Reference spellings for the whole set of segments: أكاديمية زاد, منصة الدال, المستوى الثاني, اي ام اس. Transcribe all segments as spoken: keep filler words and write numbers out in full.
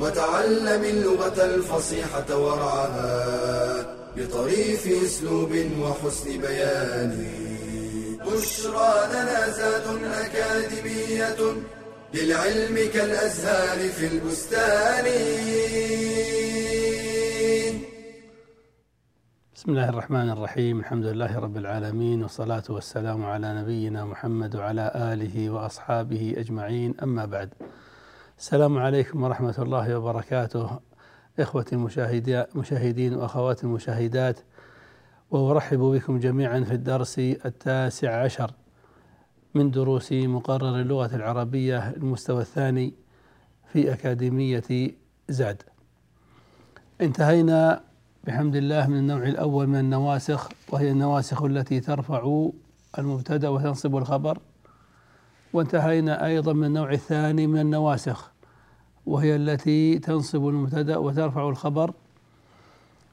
وتعلم اللغة الفصيحة ورعاها بطريف أسلوب وحسن بيان. بشرى لنا زاد أكاديمية للعلم كالأزهار في البستان. بسم الله الرحمن الرحيم، الحمد لله رب العالمين، والصلاة والسلام على نبينا محمد وعلى آله وأصحابه أجمعين، أما بعد. السلام عليكم ورحمة الله وبركاته إخوتي المشاهدين وأخواتي المشاهدات، وأرحب بكم جميعا في الدرس التاسع عشر من دروس مقرر اللغة العربية المستوى الثاني في أكاديمية زاد. انتهينا بحمد الله من النوع الأول من النواسخ، وهي النواسخ التي ترفع المبتدأ وتنصب الخبر، وانتهينا أيضا من النوع الثاني من النواسخ، وهي التي تنصب المبتدأ وترفع الخبر،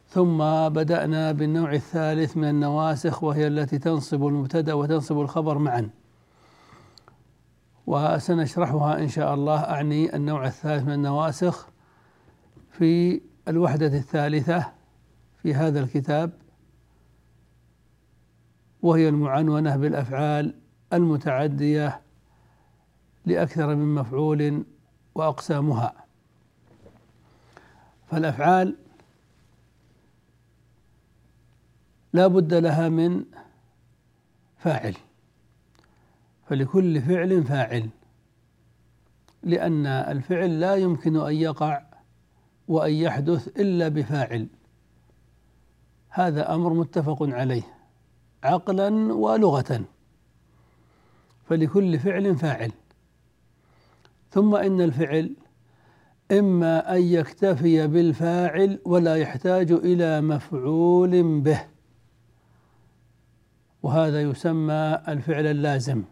ثم بدأنا بالنوع الثالث من النواسخ، وهي التي تنصب المبتدأ وتنصب الخبر معا، وسنشرحها إن شاء الله، أعني النوع الثالث من النواسخ في الوحدة الثالثة في هذا الكتاب، وهي المعنونة بالأفعال المتعدية لأكثر من مفعول وأقسامها. فالأفعال لا بد لها من فاعل، فلكل فعل فاعل، لأن الفعل لا يمكن أن يقع وأن يحدث إلا بفاعل، هذا أمر متفق عليه عقلا ولغة، فلكل فعل فاعل. ثم إن الفعل إما أن يكتفي بالفاعل ولا يحتاج إلى مفعول به، وهذا يسمى الفعل اللازم،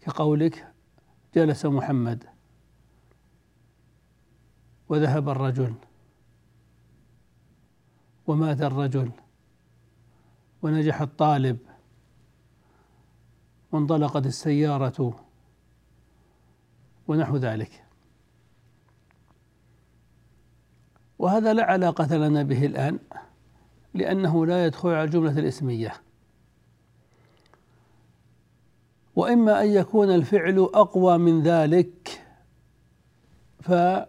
كقولك جلس محمد، وذهب الرجل، ومات الرجل، ونجح الطالب، وانطلقت السيارة، ونحو ذلك. وهذا لا علاقة لنا به الآن، لأنه لا يدخل على الجملة الاسمية. وإما أن يكون الفعل أقوى من ذلك، فيحتاج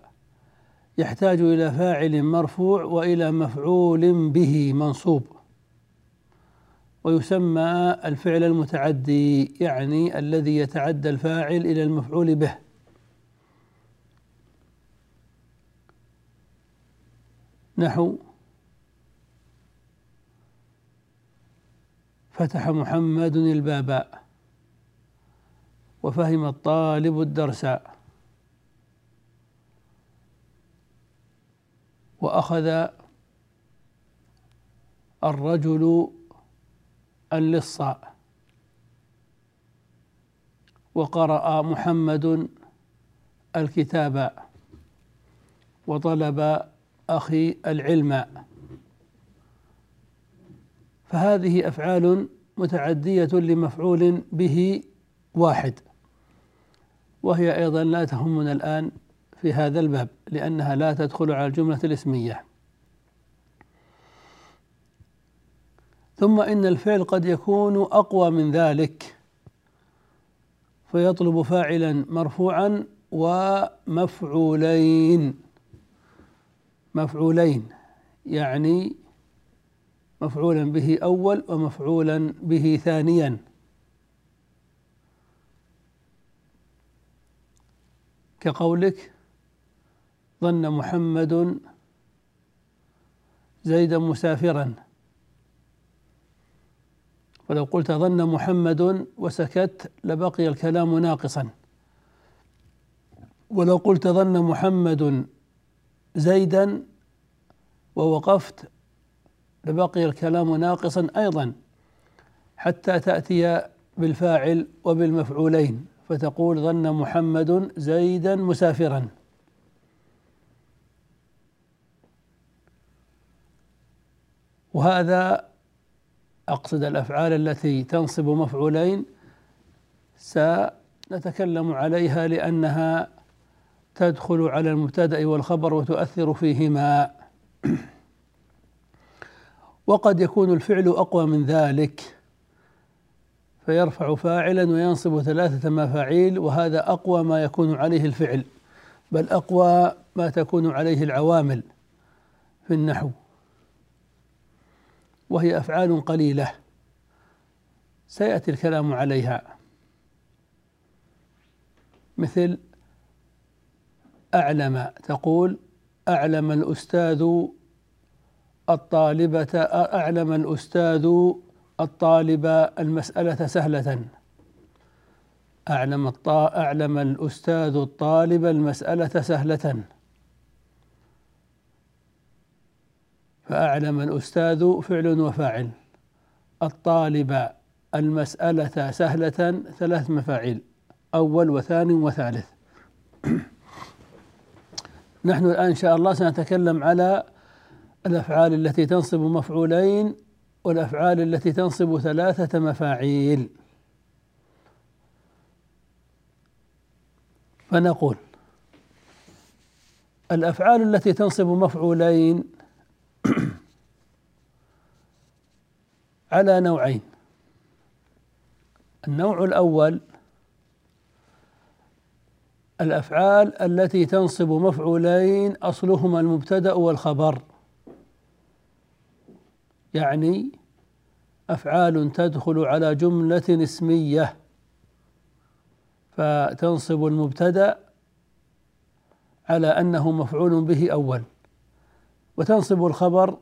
إلى فاعل مرفوع وإلى مفعول به منصوب، ويسمى الفعل المتعدي، يعني الذي يتعدى الفاعل إلى المفعول به. نحو فتح محمد الباب، وفهم الطالب الدرس، وأخذ الرجل اللص، وقرأ محمد الكتاب، وطلب أخي العلم. فهذه أفعال متعدية لمفعول به واحد، وهي أيضا لا تهمنا الآن في هذا الباب، لأنها لا تدخل على الجملة الاسمية. ثم إن الفعل قد يكون أقوى من ذلك، فيطلب فاعلا مرفوعا ومفعولين، مفعولين يعني مفعولا به أول ومفعولا به ثانيا. كقولك ظن محمد زيدا مسافرا، ولو قلت ظن محمد وسكت لبقي الكلام ناقصا، ولو قلت ظن محمد زيدا ووقفت لبقي الكلام ناقصا أيضا حتى تأتي بالفاعل وبالمفعولين، فتقول ظن محمد زيدا مسافرا. وهذا أقصد الأفعال التي تنصب مفعولين، سنتكلم عليها لأنها تدخل على المبتدأ والخبر وتؤثر فيهما. وقد يكون الفعل أقوى من ذلك فيرفع فاعلا وينصب ثلاثة مفاعيل، وهذا أقوى ما يكون عليه الفعل، بل أقوى ما تكون عليه العوامل في النحو، وهي أفعال قليلة سيأتي الكلام عليها، مثل أعلم، تقول أعلم الأستاذ الطالبة، أعلم الأستاذ الطالب المسألة سهلة، أعلم الطا أعلم الأستاذ الطالب المسألة سهلة. فأعلم الأستاذ فعل وفاعل، الطالب المسألة سهلة ثلاث مفاعيل، أول وثاني وثالث. نحن الآن إن شاء الله سنتكلم على الأفعال التي تنصب مفعولين والأفعال التي تنصب ثلاثة مفاعيل. فنقول الأفعال التي تنصب مفعولين على نوعين. النوع الأول الأفعال التي تنصب مفعولين أصلهما المبتدأ والخبر، يعني أفعال تدخل على جملة اسمية فتنصب المبتدأ على أنه مفعول به أول، وتنصب الخبر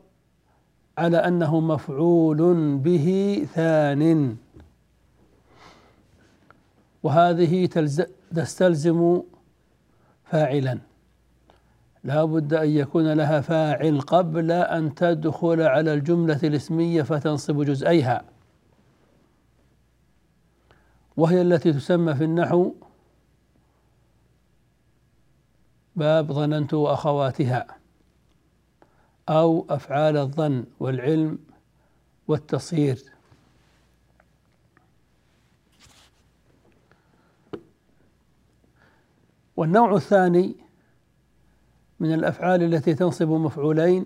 على أنه مفعول به ثان، وهذه تستلزم فاعلا، لا بد أن يكون لها فاعل قبل أن تدخل على الجملة الاسمية فتنصب جزئيها، وهي التي تسمى في النحو باب ظننت وأخواتها، أو أفعال الظن والعلم والتصير. والنوع الثاني من الأفعال التي تنصب مفعولين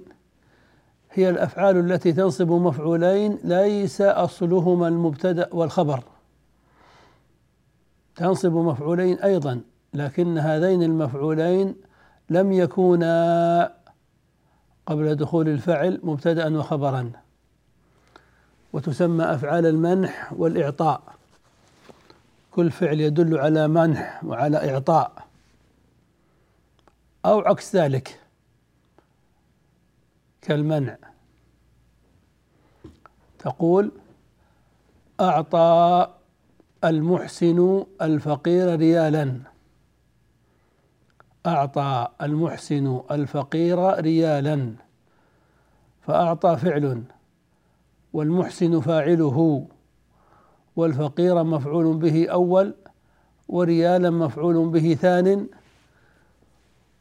هي الأفعال التي تنصب مفعولين ليس أصلهما المبتدأ والخبر، تنصب مفعولين أيضا لكن هذين المفعولين لم يكونا قبل دخول الفعل مبتدأ وخبرا، وتسمى أفعال المنح والإعطاء، كل فعل يدل على منح وعلى إعطاء، أو عكس ذلك كالمنع، تقول أعطى المحسن الفقير ريالا، أعطى المحسن الفقير ريالا، فأعطى فعل والمحسن فاعله والفقير مفعول به أول وريالا مفعول به ثان،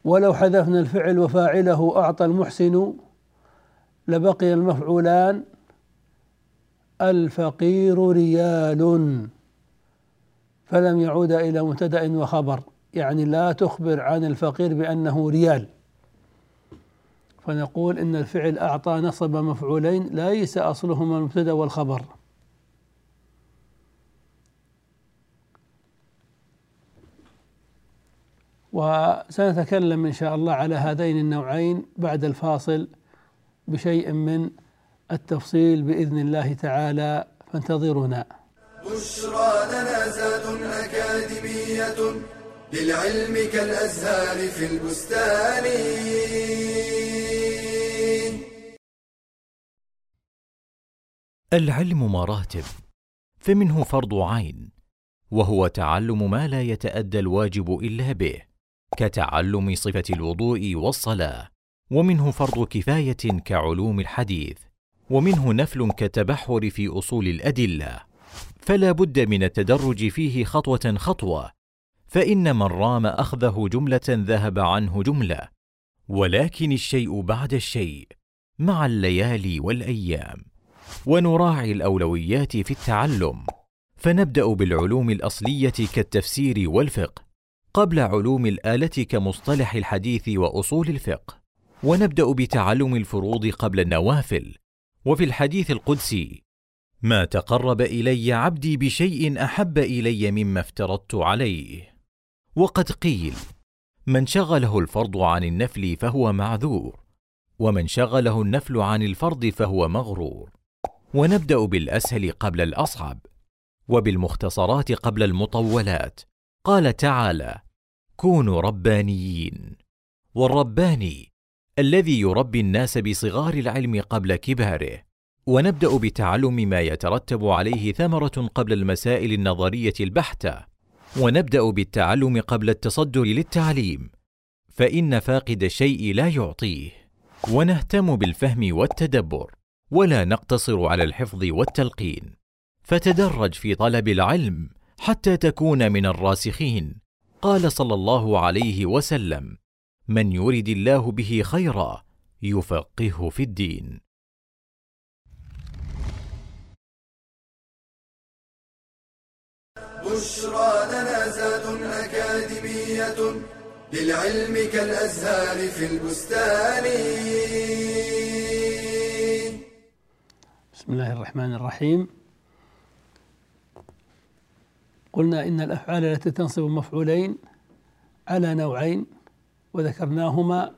ولو حذفنا الفعل وفاعله أعطى المحسن لبقي المفعولان الفقير ريال، فلم يعود إلى مبتدأ وخبر، يعني لا تخبر عن الفقير بأنه ريال، فنقول إن الفعل أعطى نصب مفعولين ليس أصلهما المبتدأ والخبر. وسنتكلم إن شاء الله على هذين النوعين بعد الفاصل بشيء من التفصيل بإذن الله تعالى، فانتظرونا. بشرى لنا زاد أكاديمية للعلم كالأزهار في البستان. العلم مراتب، فمنه فرض عين وهو تعلم ما لا يتأدى الواجب إلا به، كتعلم صفة الوضوء والصلاة، ومنه فرض كفاية كعلوم الحديث، ومنه نفل كالتبحر في أصول الأدلة، فلا بد من التدرج فيه خطوة خطوة، فإن من رام أخذه جملة ذهب عنه جملة، ولكن الشيء بعد الشيء مع الليالي والأيام. ونراعي الأولويات في التعلم، فنبدأ بالعلوم الأصلية كالتفسير والفقه قبل علوم الآلة كمصطلح الحديث وأصول الفقه، ونبدأ بتعلم الفروض قبل النوافل. وفي الحديث القدسي: ما تقرب إلي عبدي بشيء أحب إلي مما افترضت عليه. وقد قيل: من شغله الفرض عن النفل فهو معذور، ومن شغله النفل عن الفرض فهو مغرور. ونبدأ بالأسهل قبل الأصعب، وبالمختصرات قبل المطولات. قال تعالى: كونوا ربانيين. والرباني الذي يربي الناس بصغار العلم قبل كباره. ونبدأ بتعلم ما يترتب عليه ثمرة قبل المسائل النظرية البحتة، ونبدأ بالتعلم قبل التصدر للتعليم، فإن فاقد الشيء لا يعطيه. ونهتم بالفهم والتدبر، ولا نقتصر على الحفظ والتلقين، فتدرج في طلب العلم حتى تكون من الراسخين. قال صلى الله عليه وسلم: من يرد الله به خيرا يفقهه في الدين. بشرى لنا زاد أكاديمية للعلم كالأزهار في البستان. بسم الله الرحمن الرحيم. قلنا إن الأفعال التي تنصب مفعولين على نوعين وذكرناهما،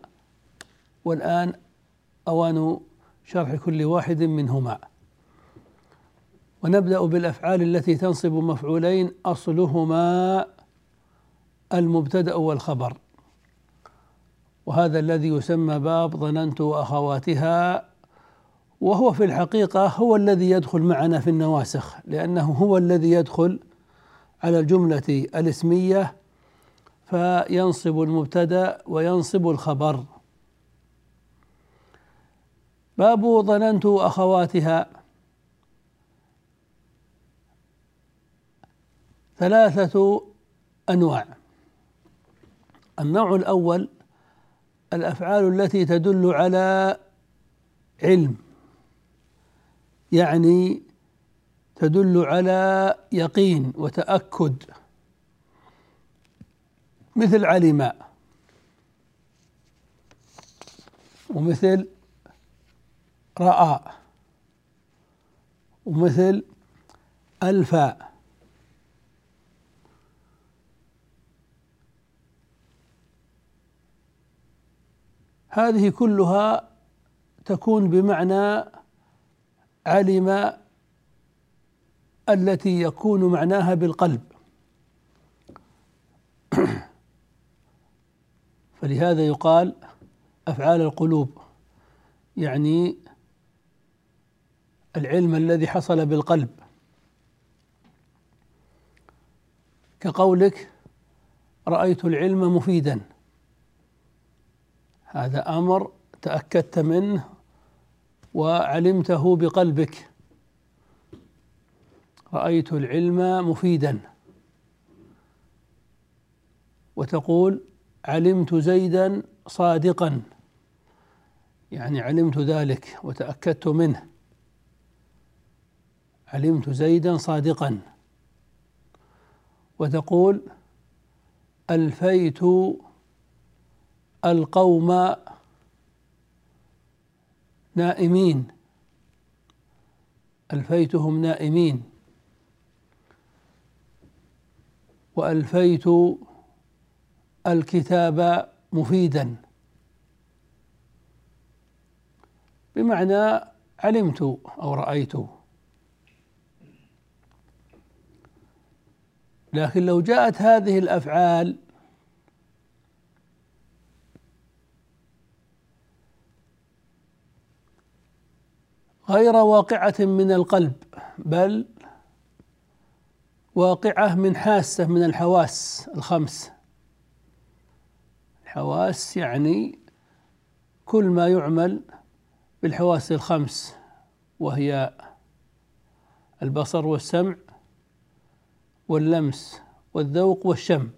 والآن أوان شرح كل واحد منهما. ونبدأ بالأفعال التي تنصب مفعولين أصلهما المبتدأ والخبر، وهذا الذي يسمى باب ظننت وأخواتها، وهو في الحقيقة هو الذي يدخل معنا في النواسخ، لأنه هو الذي يدخل على الجملة الاسمية فينصب المبتدأ وينصب الخبر. باب ظننت وأخواتها ثلاثة أنواع. النوع الأول الأفعال التي تدل على علم، يعني تدل على يقين وتأكد، مثل علم ومثل رأى ومثل ألفى. هذه كلها تكون بمعنى علم التي يكون معناها بالقلب، فلهذا يقال أفعال القلوب، يعني العلم الذي حصل بالقلب، كقولك رأيت العلم مفيدا، هذا أمر تأكدت منه وعلمته بقلبك، رأيت العلم مفيدا. وتقول علمت زيدا صادقا، يعني علمت ذلك وتأكدت منه، علمت زيدا صادقا. وتقول ألفيت القوم نائمين، ألفيتهم نائمين. وألفيت الكتاب مفيدا، بمعنى علمت أو رأيت. لكن لو جاءت هذه الأفعال غير واقعة من القلب، بل واقعة من حاسة من الحواس الخمس، الحواس يعني كل ما يعمل بالحواس الخمس وهي البصر والسمع واللمس والذوق والشم،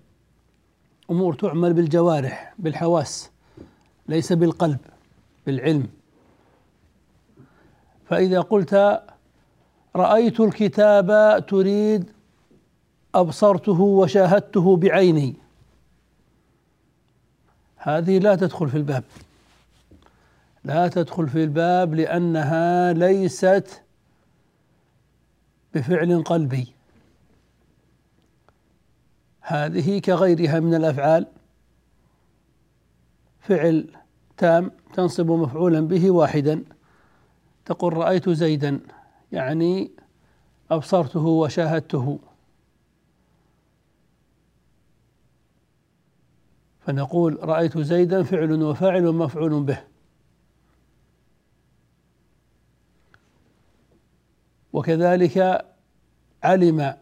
أمور تعمل بالجوارح بالحواس ليس بالقلب بالعلم. فإذا قلت رأيت الكتاب تريد أبصرته وشاهدته بعيني، هذه لا تدخل في الباب، لا تدخل في الباب لأنها ليست بفعل قلبي، هذه كغيرها من الأفعال فعل تام تنصب مفعولا به واحدا. تقول رأيت زيدا يعني أبصرته وشاهدته، فنقول رأيت زيدا فعل وفاعل ومفعول به. وكذلك علم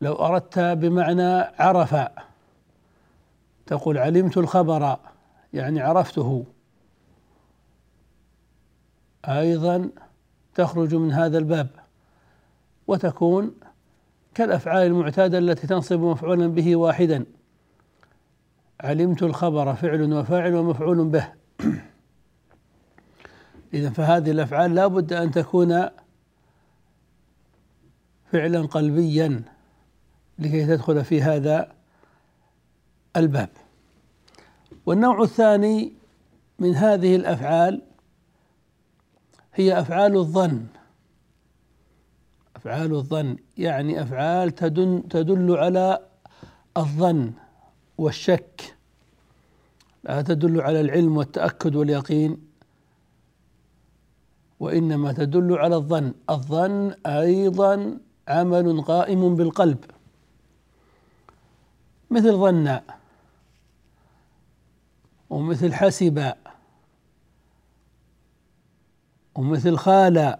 لو أردت بمعنى عرف، تقول علمت الخبر يعني عرفته، أيضا تخرج من هذا الباب وتكون كالأفعال المعتادة التي تنصب مفعولا به واحدا. علمت الخبر فعل وفاعل ومفعول به. إذن فهذه الأفعال لا بد أن تكون فعلا قلبيا لكي تدخل في هذا الباب. والنوع الثاني من هذه الأفعال هي أفعال الظن، أفعال الظن يعني أفعال تدل على الظن والشك، لا تدل على العلم والتأكد واليقين، وإنما تدل على الظن. الظن أيضا عمل قائم بالقلب، مثل ظن ومثل حسب ومثل خال.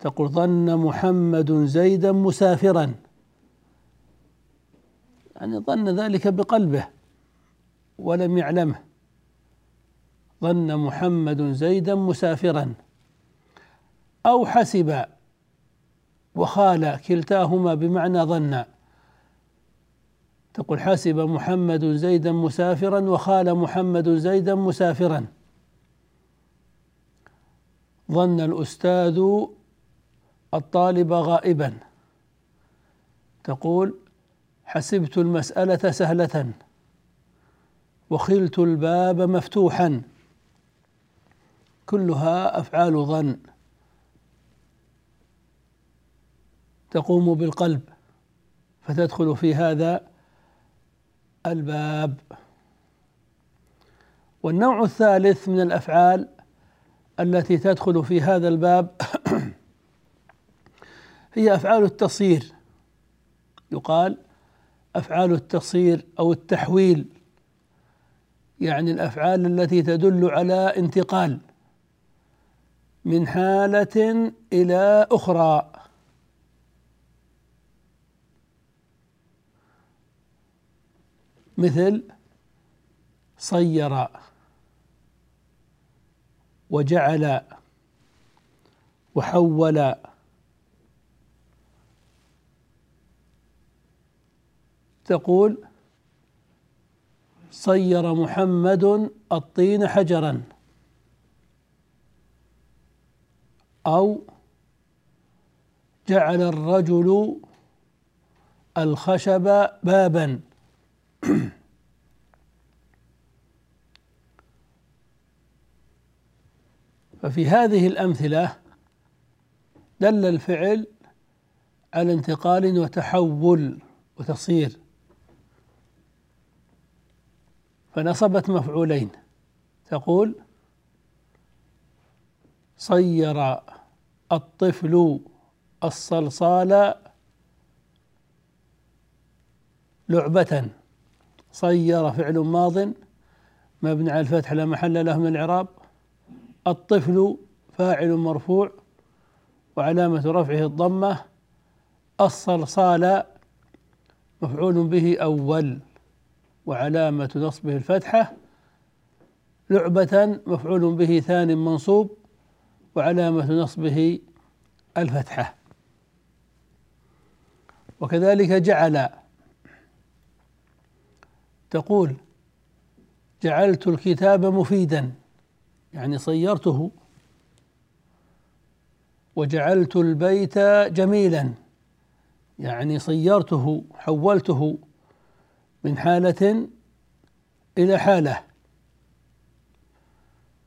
تقول ظن محمد زيدا مسافرا، يعني ظن ذلك بقلبه ولم يعلمه، ظن محمد زيدا مسافرا. أو حسب وخال كلتاهما بمعنى ظن، تقول حسب محمد زيدا مسافرا وخال محمد زيدا مسافرا. ظن الأستاذ الطالب غائبا، تقول حسبت المسألة سهلة وخلت الباب مفتوحا، كلها أفعال ظن تقوم بالقلب فتدخل في هذا الباب. والنوع الثالث من الأفعال التي تدخل في هذا الباب هي أفعال التصير، يقال أفعال التصير أو التحويل، يعني الأفعال التي تدل على انتقال من حالة إلى أخرى. مثل صير وجعل وحول تقول صير محمد الطين حجرا، أو جعل الرجل الخشب بابا. ففي هذه الأمثلة دل الفعل على انتقال وتحول وتصير، فنصبت مفعولين، تقول صير الطفل الصلصال لعبة. صير فعل ماض مبني على الفتح لا محل له من الإعراب، الطفل فاعل مرفوع وعلامة رفعه الضمة، الصلصال مفعول به أول، وعلامة نصبه الفتحة. لعبة مفعول به ثاني منصوب، وعلامة نصبه الفتحة. وكذلك جعل، تقول جعلت الكتاب مفيدا، يعني صيرته. وجعلت البيت جميلا، يعني صيرته، حولته من حالة إلى حالة.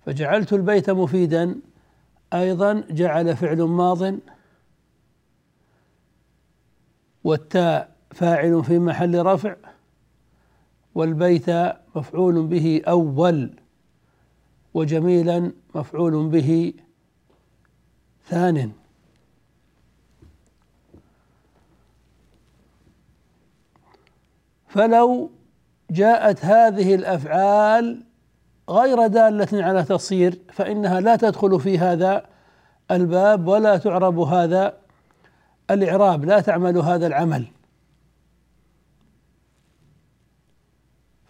فجعلت البيت مفيدا أيضا جعل فعل ماض، والتاء فاعل في محل رفع، والبيت مفعول به أول، وجميلا مفعول به ثان. فلو جاءت هذه الأفعال غير دالة على تصير فإنها لا تدخل في هذا الباب، ولا تعرب هذا الإعراب، لا تعمل هذا العمل.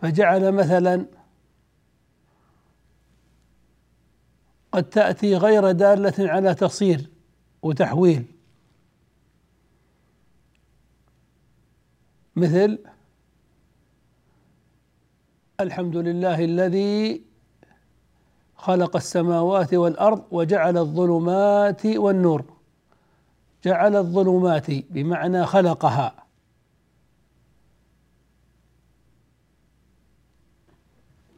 فجعل مثلا قد تأتي غير دالة على تصير وتحويل، مثل الحمد لله الذي خلق السماوات والأرض وجعل الظلمات والنور. جعل الظلمات بمعنى خلقها،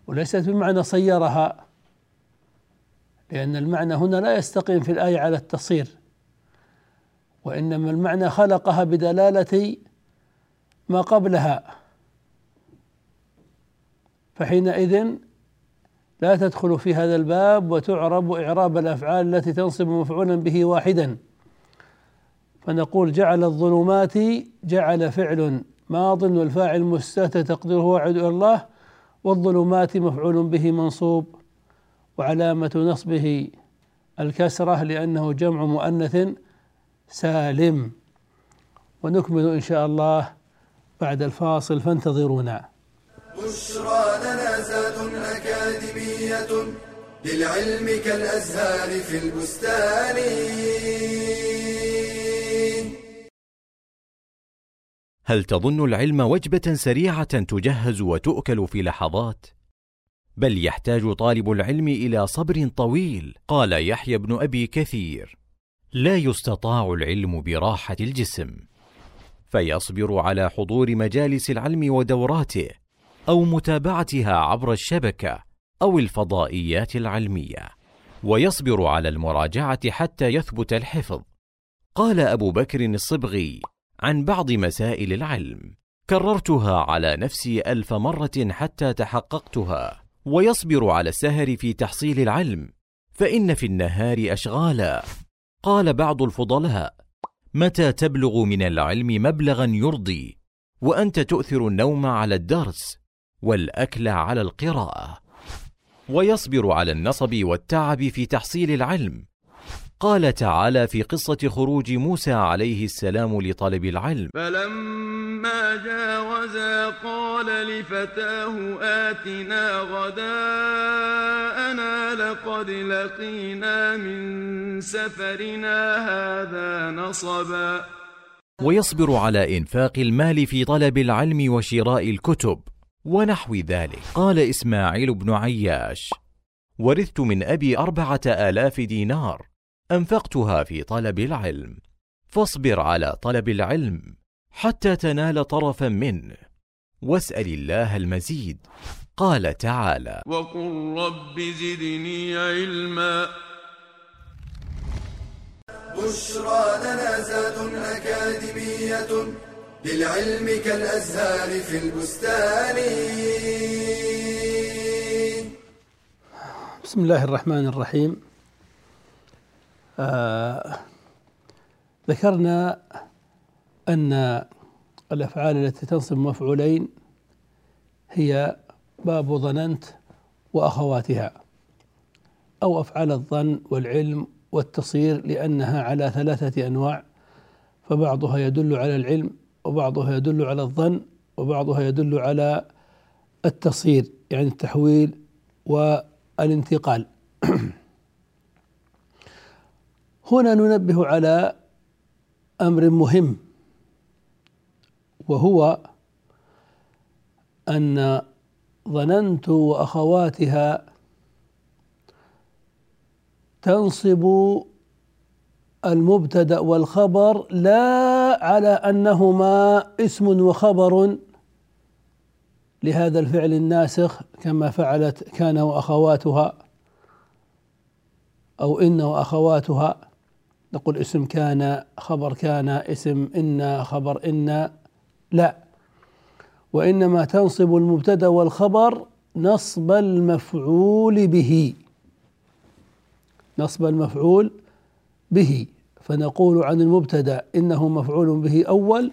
وليست بمعنى صيرها، لأن المعنى هنا لا يستقيم في الآية على التصير، وإنما المعنى خلقها بدلالة ما قبلها، فحينئذ لا تدخل في هذا الباب وتعرب إعراب الأفعال التي تنصب مفعولا به واحدا. فنقول جعل الظلمات، جعل فعل ماض والفاعل مستتر تقديره وعد الله، والظلمات مفعول به منصوب، وعلامة نصبه الكسرة لأنه جمع مؤنث سالم. ونكمل إن شاء الله بعد الفاصل، فانتظرونا. بشرى لنا زاد أكاديمية للعلم كالأزهار في البستان. هل تظن العلم وجبة سريعة تجهز وتؤكل في لحظات؟ بل يحتاج طالب العلم إلى صبر طويل. قال يحيى بن أبي كثير: لا يستطاع العلم براحة الجسم، فيصبر على حضور مجالس العلم ودوراته أو متابعتها عبر الشبكة أو الفضائيات العلمية، ويصبر على المراجعة حتى يثبت الحفظ. قال أبو بكر الصبغي عن بعض مسائل العلم: كررتها على نفسي ألف مرة حتى تحققتها. ويصبر على السهر في تحصيل العلم، فإن في النهار أشغالا. قال بعض الفضلاء: متى تبلغ من العلم مبلغا يرضي وأنت تؤثر النوم على الدرس والأكل على القراءة؟ ويصبر على النصب والتعب في تحصيل العلم. قال تعالى في قصة خروج موسى عليه السلام لطلب العلم: فلما جاوزا قال لفتاه آتنا غداءنا لقد لقينا من سفرنا هذا نصبا. ويصبر على إنفاق المال في طلب العلم وشراء الكتب ونحو ذلك. قال إسماعيل بن عياش: ورثت من أبي أربعة آلاف دينار أنفقتها في طلب العلم. فاصبر على طلب العلم حتى تنال طرفا منه، واسأل الله المزيد. قال تعالى: وقل رب زدني علما. بشرى لنا زاد أكاديمية للعلم كالأزهار في البستان. بسم الله الرحمن الرحيم. آه ذكرنا أن الأفعال التي تنصب مفعولين هي باب ظننت وأخواتها، أو أفعال الظن والعلم والتصير، لأنها على ثلاثة أنواع، فبعضها يدل على العلم وبعضها يدل على الظن وبعضها يدل على التصير يعني التحويل والانتقال. هنا ننبه على أمر مهم، وهو أن ظننت وأخواتها تنصب المبتدأ والخبر لا على أنهما اسم وخبر لهذا الفعل الناسخ كما فعلت كان وأخواتها أو إن وأخواتها، نقول اسم كان خبر كان اسم إن خبر إن، لا، وإنما تنصب المبتدأ والخبر نصب المفعول به نصب المفعول به فنقول عن المبتدأ إنه مفعول به أول،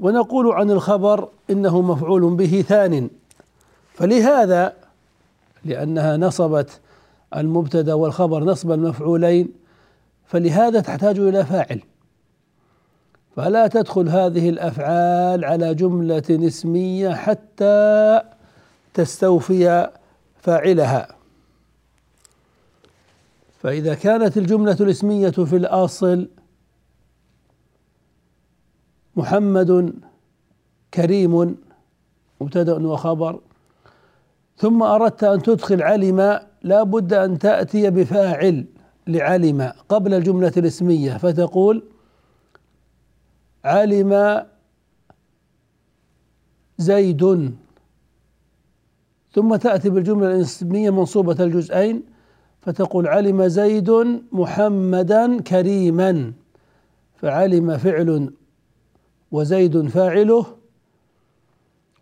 ونقول عن الخبر إنه مفعول به ثان. فلهذا لأنها نصبت المبتدأ والخبر نصب المفعولين فلهذا تحتاج إلى فاعل، فلا تدخل هذه الأفعال على جملة اسمية حتى تستوفي فاعلها. فإذا كانت الجملة الاسمية في الأصل محمد كريم مبتدأ وخبر، ثم أردت أن تدخل علم، لا بد أن تأتي بفاعل لعلم قبل الجملة الاسمية، فتقول علم زيد، ثم تأتي بالجملة الاسمية منصوبة الجزئين فتقول علم زيد محمدا كريما، فعلم فعل وزيد فاعله،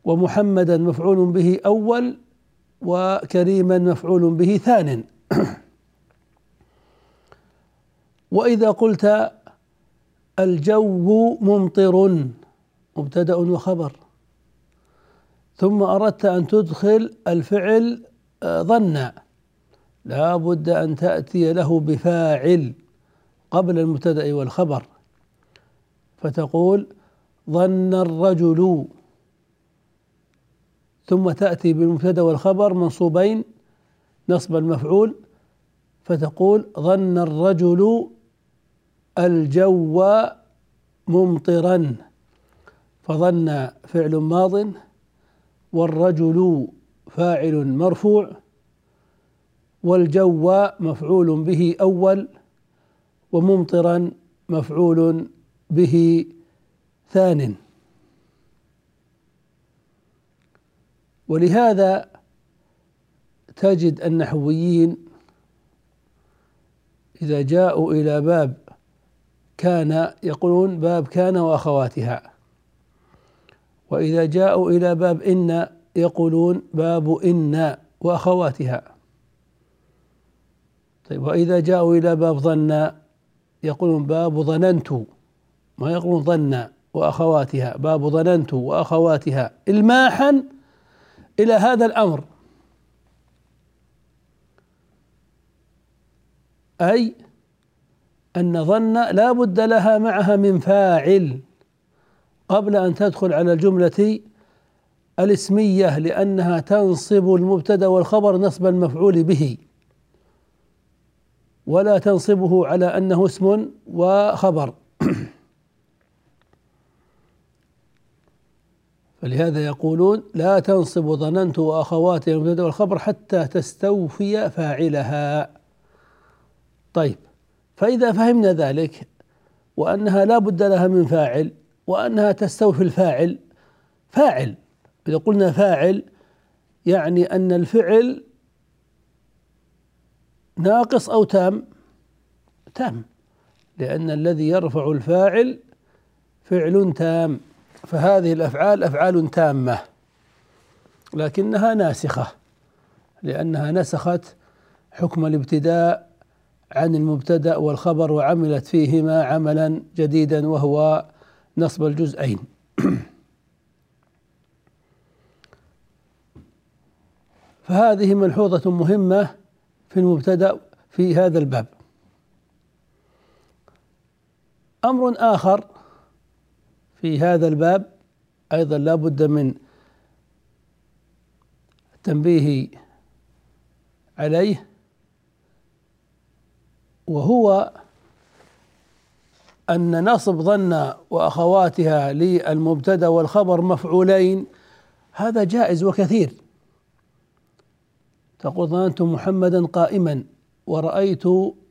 ومحمدا مفعول به أول، وكريما مفعول به ثان. وإذا قلت الجو ممطر مبتدأ وخبر، ثم أردت أن تدخل الفعل ظنا، لا بد أن تأتي له بفاعل قبل المبتدأ والخبر، فتقول ظن الرجل، ثم تأتي بالمبتدأ والخبر منصوبين نصب المفعول، فتقول ظن الرجل الجو ممطرا، فظن فعل ماض والرجل فاعل مرفوع والجو مفعول به أول وممطرا مفعول به ثان. ولهذا تجد النحويين إذا جاءوا إلى باب كان يقولون باب كان وأخواتها، وإذا جاءوا إلى باب إن يقولون باب إن وأخواتها، طيب وإذا جاءوا إلى باب ظن يقولون باب ظننت، ما يقولون ظن وأخواتها، باب ظننت وأخواتها، إلماحا إلى هذا الأمر، أي أن ظن لا بد لها معها من فاعل قبل أن تدخل على الجملة الاسمية، لأنها تنصب المبتدأ والخبر نصب المفعول به ولا تنصبه على أنه اسم وخبر. فلهذا يقولون لا تنصب ظننت وأخواتها المبتدأ والخبر حتى تستوفي فاعلها. طيب فإذا فهمنا ذلك وأنها لا بد لها من فاعل وأنها تستوفي الفاعل، فاعل إذا قلنا فاعل يعني أن الفعل ناقص أو تام، تام، لأن الذي يرفع الفاعل فعل تام، فهذه الأفعال أفعال تامة لكنها ناسخة لأنها نسخت حكم الابتداء عن المبتدأ والخبر وعملت فيهما عملا جديدا وهو نصب الجزئين. فهذه ملحوظة مهمة في المبتدأ في هذا الباب. أمر آخر في هذا الباب أيضا لا بد من التنبيه عليه، وهو أن نصب ظن وأخواتها للمبتدأ والخبر مفعولين هذا جائز وكثير. تقول ظننت محمدا قائما ورأيت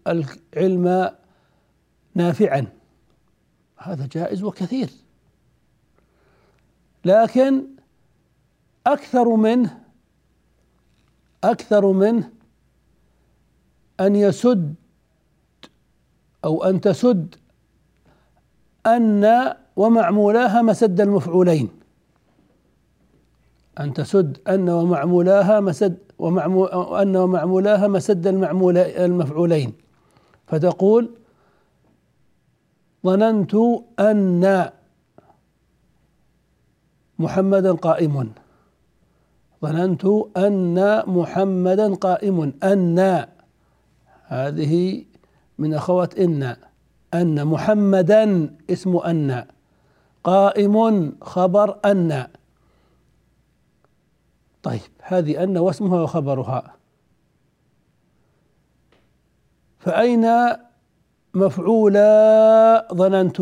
العلم نافعا، هذا جائز وكثير، لكن أكثر منه أكثر منه أن يسد أو أن تسد أن ومعمولاها مسد المفعولين، أن تسد أن ومعمولاها مسد ومعمو أن ومعمولاها مسد المفعولين، فتقول ظننت أن محمدا قائم، ظننت أن محمدا قائم، أن هذه من أخوات إن، أن محمدا اسم أن، قائم خبر أن. طيب هذه أن واسمها وخبرها، فأين مفعولا ظننت؟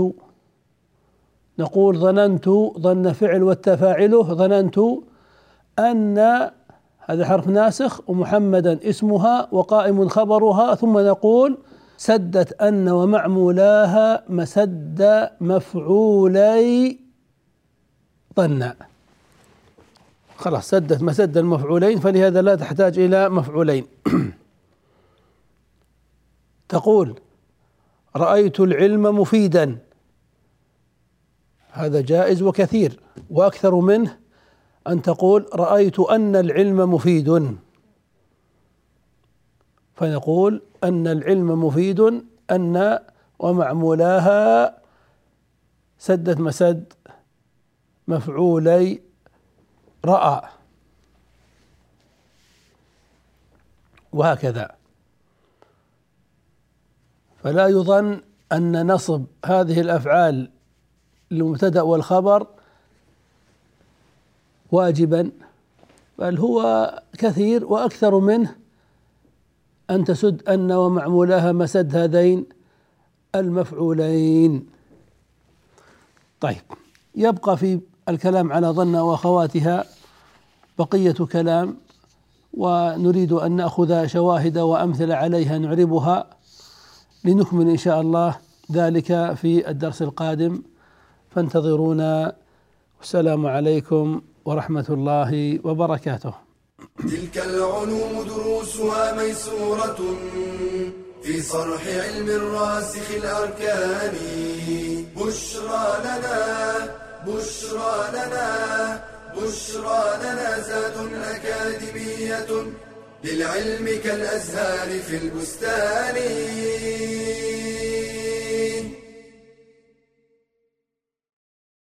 نقول ظننت ظن فعل والتفاعله، ظننت أن هذا حرف ناسخ ومحمدا اسمها وقائم خبرها، ثم نقول سدت أن ومعمولاها مسد مفعولي ظن، خلاص سدت مسد المفعولين، فلهذا لا تحتاج إلى مفعولين. تقول رأيت العلم مفيدا، هذا جائز وكثير، وأكثر منه أن تقول رأيت أن العلم مفيد، فنقول أن العلم مفيد، أن ومعمولاها سدت مسد مفعولي رأى، وهكذا. فلا يظن أن نصب هذه الأفعال للمبتدأ والخبر واجبا، بل هو كثير، وأكثر منه أن تسد أن ومعمولاها مسد هذين المفعولين. طيب يبقى في الكلام على ظن وأخواتها بقية كلام، ونريد أن نأخذ شواهد وأمثلة عليها نعربها لنكمل إن شاء الله ذلك في الدرس القادم، فانتظرونا. والسلام عليكم ورحمة الله وبركاته. تلك العلوم دروسها ميسورة في صرح علم الراسخ الأركان، بشرى لنا بشرى لنا بشرى لنا زاد أكاديمية للعلم كالأزهار في البستان.